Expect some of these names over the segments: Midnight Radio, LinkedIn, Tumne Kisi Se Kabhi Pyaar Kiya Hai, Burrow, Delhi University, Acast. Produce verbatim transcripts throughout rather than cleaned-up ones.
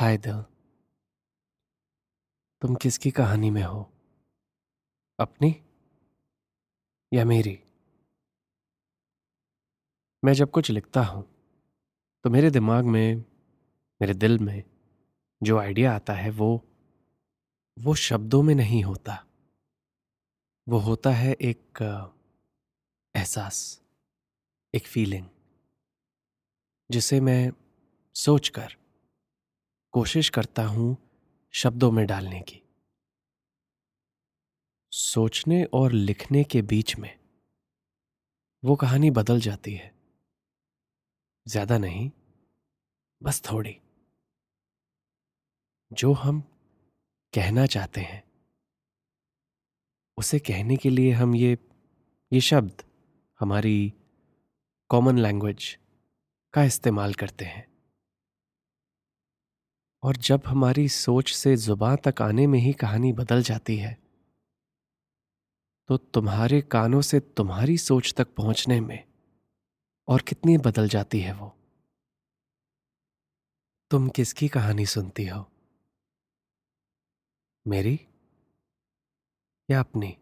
हाय दिल, तुम किसकी कहानी में हो? अपनी या मेरी? मैं जब कुछ लिखता हूँ तो मेरे दिमाग में, मेरे दिल में जो आइडिया आता है वो वो शब्दों में नहीं होता। वो होता है एक एहसास, एक फीलिंग, जिसे मैं सोचकर कोशिश करता हूँ शब्दों में डालने की। सोचने और लिखने के बीच में वो कहानी बदल जाती है। ज़्यादा नहीं, बस थोड़ी। जो हम कहना चाहते हैं उसे कहने के लिए हम ये ये शब्द, हमारी कॉमन लैंग्वेज का इस्तेमाल करते हैं। और जब हमारी सोच से जुबान तक आने में ही कहानी बदल जाती है, तो तुम्हारे कानों से तुम्हारी सोच तक पहुंचने में और कितनी बदल जाती है वो। तुम किसकी कहानी सुनती हो? मेरी या अपनी?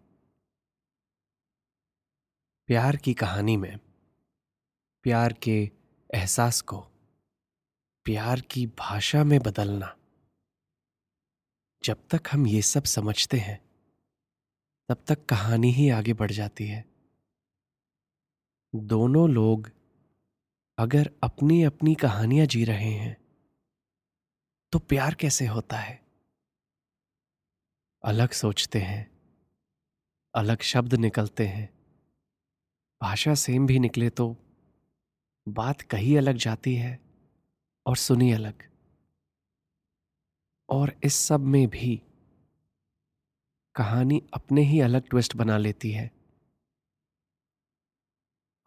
प्यार की कहानी में प्यार के एहसास को प्यार की भाषा में बदलना, जब तक हम ये सब समझते हैं तब तक कहानी ही आगे बढ़ जाती है। दोनों लोग अगर अपनी अपनी कहानियां जी रहे हैं तो प्यार कैसे होता है? अलग सोचते हैं, अलग शब्द निकलते हैं, भाषा सेम भी निकले तो बात कहीं अलग जाती है और सुनी अलग। और इस सब में भी कहानी अपने ही अलग ट्विस्ट बना लेती है।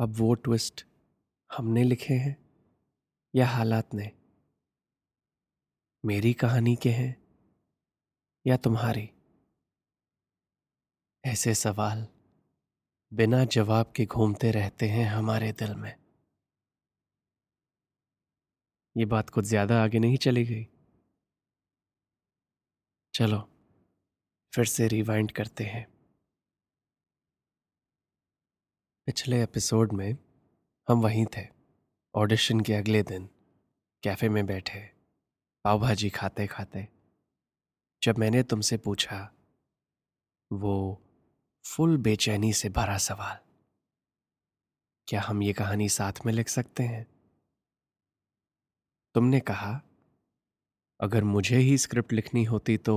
अब वो ट्विस्ट हमने लिखे हैं या हालात ने? मेरी कहानी के हैं या तुम्हारी? ऐसे सवाल बिना जवाब के घूमते रहते हैं हमारे दिल में। ये बात कुछ ज्यादा आगे नहीं चली गई। चलो फिर से रिवाइंड करते हैं। पिछले एपिसोड में हम वहीं थे, ऑडिशन के अगले दिन कैफे में बैठे पाव भाजी खाते खाते, जब मैंने तुमसे पूछा वो फुल बेचैनी से भरा सवाल, क्या हम ये कहानी साथ में लिख सकते हैं? तुमने कहा, अगर मुझे ही स्क्रिप्ट लिखनी होती तो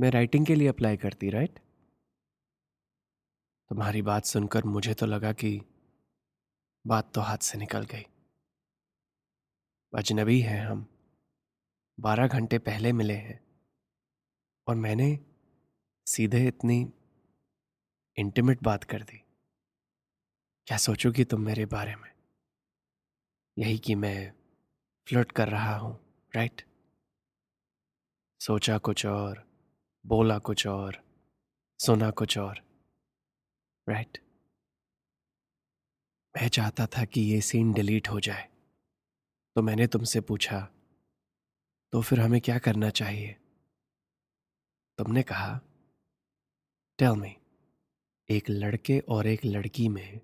मैं राइटिंग के लिए अप्लाई करती, राइट? तुम्हारी बात सुनकर मुझे तो लगा कि बात तो हाथ से निकल गई। अजनबी हैं हम, बारह घंटे पहले मिले हैं, और मैंने सीधे इतनी इंटीमेट बात कर दी। क्या सोचोगी तुम मेरे बारे में? यही कि मैं फ्लर्ट कर रहा हूँ, राइट। सोचा कुछ और, बोला कुछ और, सुना कुछ और, राइट। मैं चाहता था कि ये सीन डिलीट हो जाए, तो मैंने तुमसे पूछा तो फिर हमें क्या करना चाहिए। तुमने कहा टेल मी, एक लड़के और एक लड़की में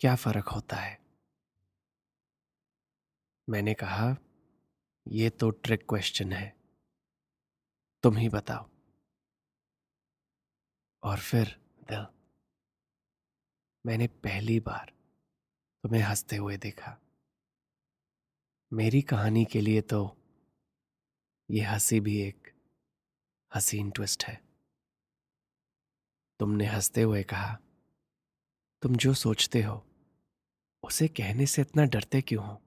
क्या फर्क होता है। मैंने कहा ये तो ट्रिक क्वेश्चन है, तुम ही बताओ। और फिर दिल, मैंने पहली बार तुम्हें हंसते हुए देखा। मेरी कहानी के लिए तो ये हंसी भी एक हसीन ट्विस्ट है। तुमने हंसते हुए कहा, तुम जो सोचते हो उसे कहने से इतना डरते क्यों हो।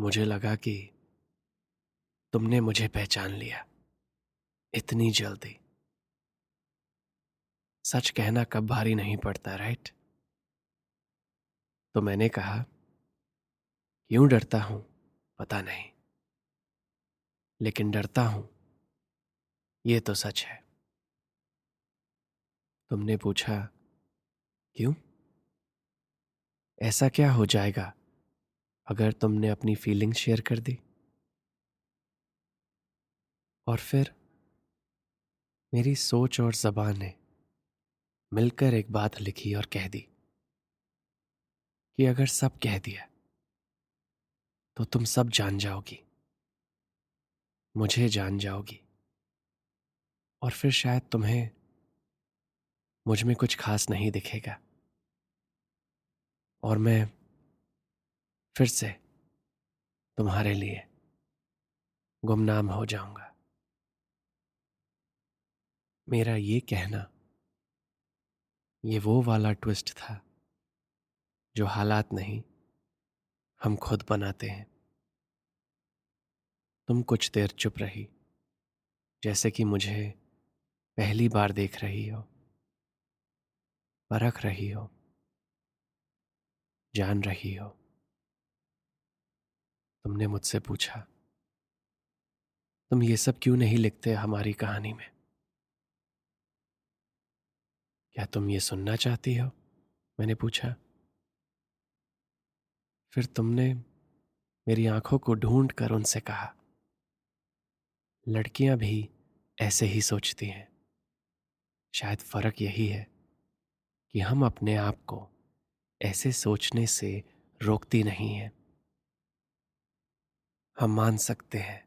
मुझे लगा कि तुमने मुझे पहचान लिया इतनी जल्दी। सच कहना कब भारी नहीं पड़ता, राइट। तो मैंने कहा क्यों डरता हूं पता नहीं, लेकिन डरता हूं ये तो सच है। तुमने पूछा क्यों, ऐसा क्या हो जाएगा अगर तुमने अपनी फीलिंग्स शेयर कर दी। और फिर मेरी सोच और ज़बान ने मिलकर एक बात लिखी और कह दी कि अगर सब कह दिया तो तुम सब जान जाओगी, मुझे जान जाओगी, और फिर शायद तुम्हें मुझ में कुछ खास नहीं दिखेगा और मैं फिर से तुम्हारे लिए गुमनाम हो जाऊंगा। मेरा ये कहना ये वो वाला ट्विस्ट था जो हालात नहीं हम खुद बनाते हैं। तुम कुछ देर चुप रही, जैसे कि मुझे पहली बार देख रही हो, परख रही हो, जान रही हो। तुमने मुझसे पूछा तुम ये सब क्यों नहीं लिखते हमारी कहानी में। क्या तुम ये सुनना चाहती हो, मैंने पूछा। फिर तुमने मेरी आंखों को ढूंढ कर उनसे कहा लड़कियां भी ऐसे ही सोचती हैं, शायद फर्क यही है कि हम अपने आप को ऐसे सोचने से रोकती नहीं हैं। हम मान सकते हैं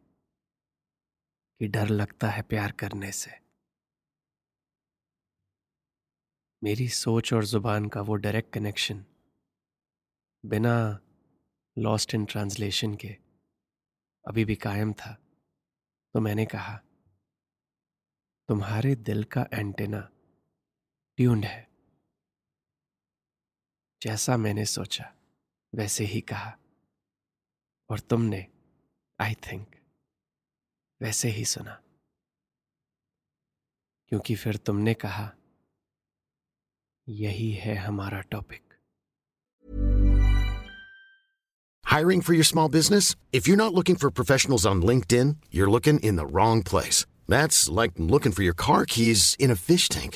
कि डर लगता है प्यार करने से। मेरी सोच और जुबान का वो डायरेक्ट कनेक्शन बिना लॉस्ट इन ट्रांसलेशन के अभी भी कायम था। तो मैंने कहा तुम्हारे दिल का एंटेना ट्यून्ड है। जैसा मैंने सोचा वैसे ही कहा और तुमने आई थिंक वैसे ही सुना, क्योंकि फिर तुमने कहा यही है हमारा topic. Hiring for your small business? If you're not looking for professionals on LinkedIn, you're looking in the wrong place. That's like looking for your car keys in a fish tank.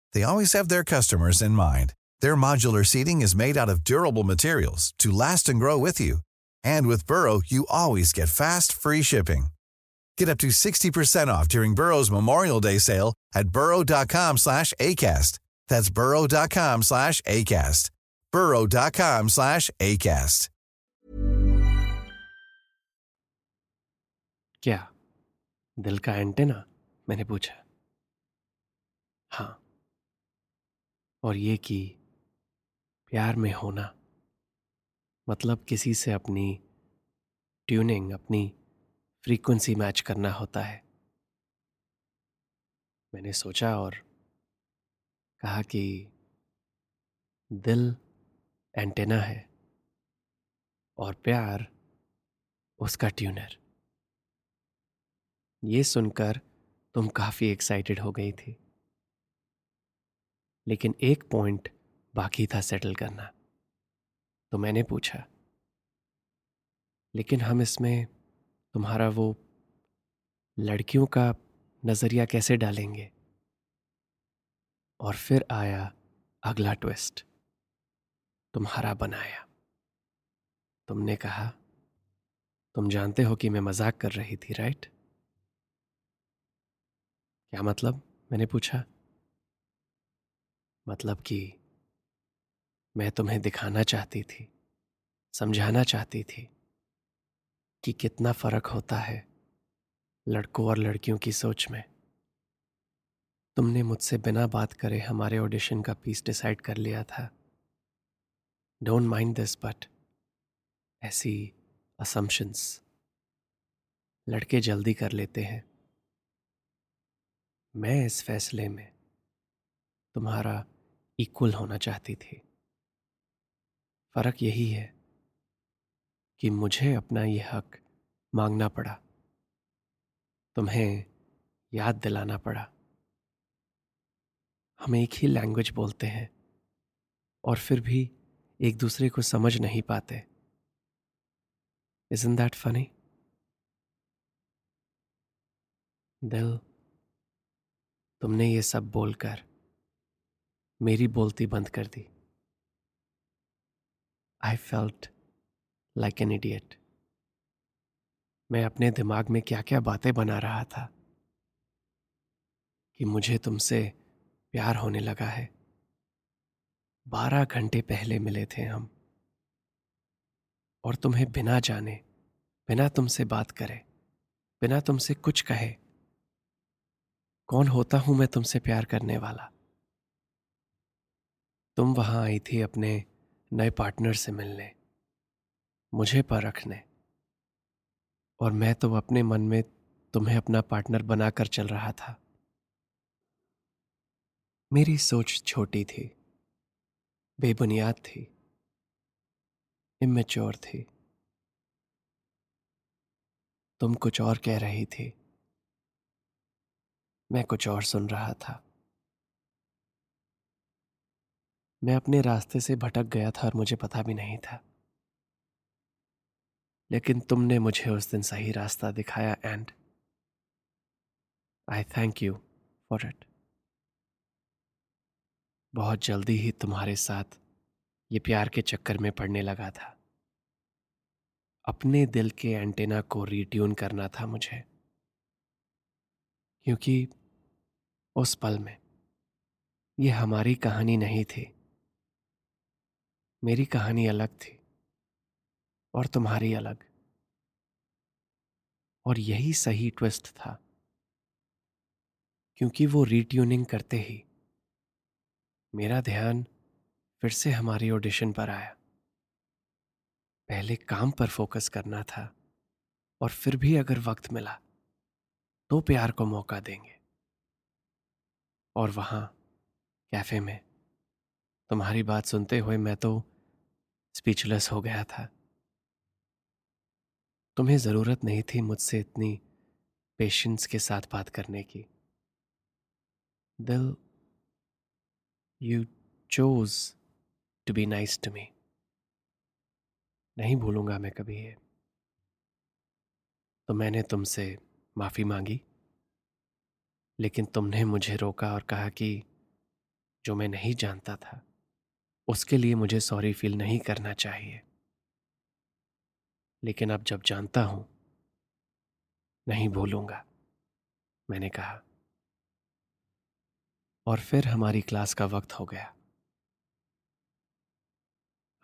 they always have their customers in mind. Their modular seating is made out of durable materials to last and grow with you. And with Burrow, you always get fast, free shipping. Get up to sixty percent off during Burrow's Memorial Day sale at burrow dot com slash A C A S T. That's burrow dot com slash A C A S T. burrow dot com slash A C A S T. क्या दिल का antenna, मैंने पूछा। हाँ, और ये कि प्यार में होना मतलब किसी से अपनी ट्यूनिंग, अपनी फ्रीक्वेंसी मैच करना होता है। मैंने सोचा और कहा कि दिल एंटेना है और प्यार उसका ट्यूनर। ये सुनकर तुम काफ़ी एक्साइटेड हो गई थी, लेकिन एक पॉइंट बाकी था सेटल करना। तो मैंने पूछा, लेकिन हम इसमें तुम्हारा वो लड़कियों का नज़रिया कैसे डालेंगे? और फिर आया अगला ट्विस्ट, तुम्हारा बनाया। तुमने कहा, तुम जानते हो कि मैं मजाक कर रही थी, राइट? क्या मतलब? मैंने पूछा। मतलब कि मैं तुम्हें दिखाना चाहती थी, समझाना चाहती थी कि कितना फ़र्क होता है लड़कों और लड़कियों की सोच में। तुमने मुझसे बिना बात करे हमारे ऑडिशन का पीस डिसाइड कर लिया था। डोंट माइंड दिस, बट ऐसी असम्पशंस लड़के जल्दी कर लेते हैं। मैं इस फैसले में तुम्हारा इक्वल होना चाहती थी। फ़र्क यही है कि मुझे अपना ये हक मांगना पड़ा, तुम्हें याद दिलाना पड़ा। हम एक ही लैंग्वेज बोलते हैं और फिर भी एक दूसरे को समझ नहीं पाते। Isn't that funny? दिल, तुमने ये सब बोलकर मेरी बोलती बंद कर दी। I felt like an idiot. मैं अपने दिमाग में क्या क्या बातें बना रहा था कि मुझे तुमसे प्यार होने लगा है। बारह घंटे पहले मिले थे हम और तुम्हें बिना जाने, बिना तुमसे बात करे, बिना तुमसे कुछ कहे, कौन होता हूं मैं तुमसे प्यार करने वाला? तुम वहां आई थी अपने नए पार्टनर से मिलने, मुझे परखने, और मैं तो अपने मन में तुम्हें अपना पार्टनर बनाकर चल रहा था। मेरी सोच छोटी थी, बेबुनियाद थी, इमैच्योर थी। तुम कुछ और कह रही थी, मैं कुछ और सुन रहा था। मैं अपने रास्ते से भटक गया था और मुझे पता भी नहीं था, लेकिन तुमने मुझे उस दिन सही रास्ता दिखाया and I thank you for it. बहुत जल्दी ही तुम्हारे साथ ये प्यार के चक्कर में पड़ने लगा था। अपने दिल के एंटेना को रीट्यून करना था मुझे, क्योंकि उस पल में ये हमारी कहानी नहीं थी। मेरी कहानी अलग थी और तुम्हारी अलग, और यही सही ट्विस्ट था, क्योंकि वो रीट्यूनिंग करते ही मेरा ध्यान फिर से हमारी ऑडिशन पर आया। पहले काम पर फोकस करना था और फिर भी अगर वक्त मिला तो प्यार को मौका देंगे। और वहाँ कैफे में तुम्हारी बात सुनते हुए मैं तो स्पीचलेस हो गया था। तुम्हें ज़रूरत नहीं थी मुझसे इतनी पेशेंस के साथ बात करने की। दिल, you chose to be nice to me. नहीं भूलूंगा मैं कभी ये। तो मैंने तुमसे माफ़ी मांगी, लेकिन तुमने मुझे रोका और कहा कि जो मैं नहीं जानता था उसके लिए मुझे सॉरी फील नहीं करना चाहिए। लेकिन अब जब जानता हूँ, नहीं भूलूंगा, मैंने कहा। और फिर हमारी क्लास का वक्त हो गया।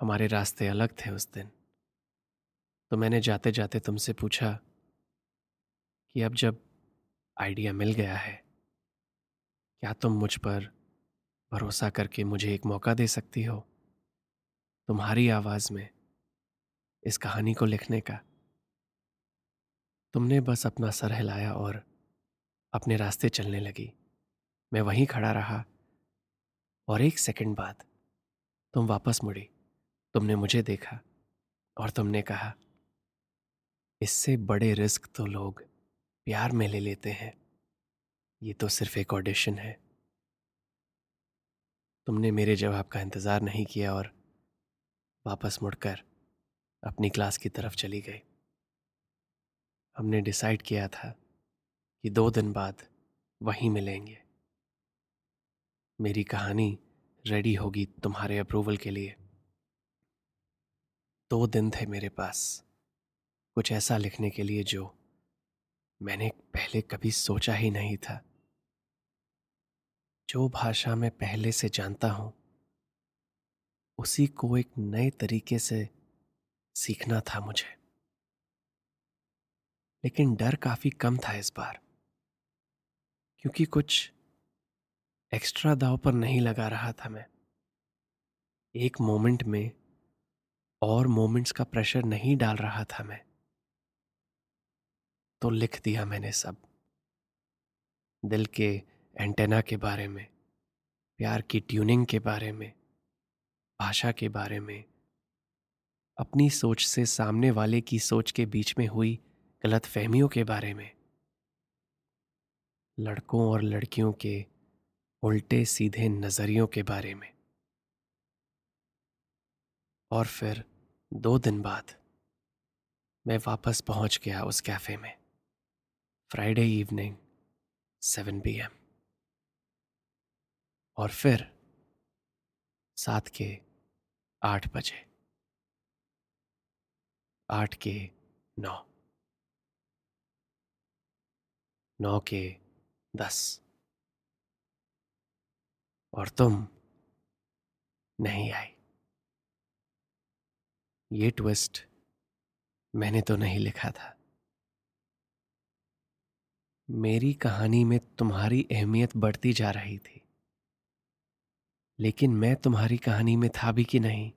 हमारे रास्ते अलग थे उस दिन। तो मैंने जाते जाते तुमसे पूछा कि अब जब आइडिया मिल गया है, क्या तुम मुझ पर भरोसा करके मुझे एक मौका दे सकती हो? तुम्हारी आवाज़ में इस कहानी को लिखने का। तुमने बस अपना सर हिलाया और अपने रास्ते चलने लगी। मैं वहीं खड़ा रहा और एक सेकंड बाद तुम वापस मुड़ी। तुमने मुझे देखा और तुमने कहा, इससे बड़े रिस्क तो लोग प्यार में ले लेते हैं, ये तो सिर्फ एक ऑडिशन है। तुमने मेरे जवाब का इंतज़ार नहीं किया और वापस मुड़कर अपनी क्लास की तरफ चली गई। हमने डिसाइड किया था कि दो दिन बाद वहीं मिलेंगे। मेरी कहानी रेडी होगी तुम्हारे अप्रूवल के लिए। दो दिन थे मेरे पास कुछ ऐसा लिखने के लिए जो मैंने पहले कभी सोचा ही नहीं था। जो भाषा मैं पहले से जानता हूँ उसी को एक नए तरीके से सीखना था मुझे, लेकिन डर काफ़ी कम था इस बार, क्योंकि कुछ एक्स्ट्रा दाव पर नहीं लगा रहा था मैं। एक मोमेंट में और मोमेंट्स का प्रेशर नहीं डाल रहा था मैं। तो लिख दिया मैंने सब, दिल के एंटेना के बारे में, प्यार की ट्यूनिंग के बारे में, भाषा के बारे में, अपनी सोच से सामने वाले की सोच के बीच में हुई गलतफहमियों के बारे में, लड़कों और लड़कियों के उल्टे सीधे नज़रियों के बारे में। और फिर दो दिन बाद मैं वापस पहुंच गया उस कैफ़े में। Friday evening seven P M. और फिर सात के आठ बजे, आठ के नौ, नौ के दस, और तुम नहीं आई। ये ट्विस्ट मैंने तो नहीं लिखा था। मेरी कहानी में तुम्हारी अहमियत बढ़ती जा रही थी, लेकिन मैं तुम्हारी कहानी में था भी कि नहीं।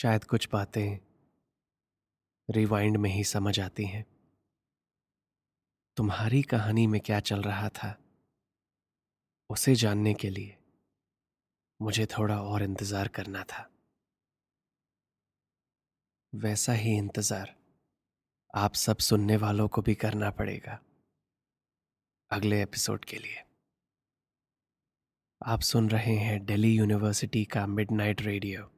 शायद कुछ बातें रिवाइंड में ही समझ आती हैं। तुम्हारी कहानी में क्या चल रहा था उसे जानने के लिए मुझे थोड़ा और इंतज़ार करना था। वैसा ही इंतज़ार आप सब सुनने वालों को भी करना पड़ेगा अगले एपिसोड के लिए। आप सुन रहे हैं दिल्ली यूनिवर्सिटी का midnight radio.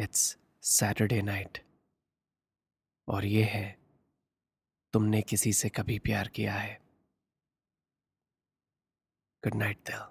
It's Saturday night, और ये है तुमने किसी से कभी प्यार किया है। गुड नाइट दिल।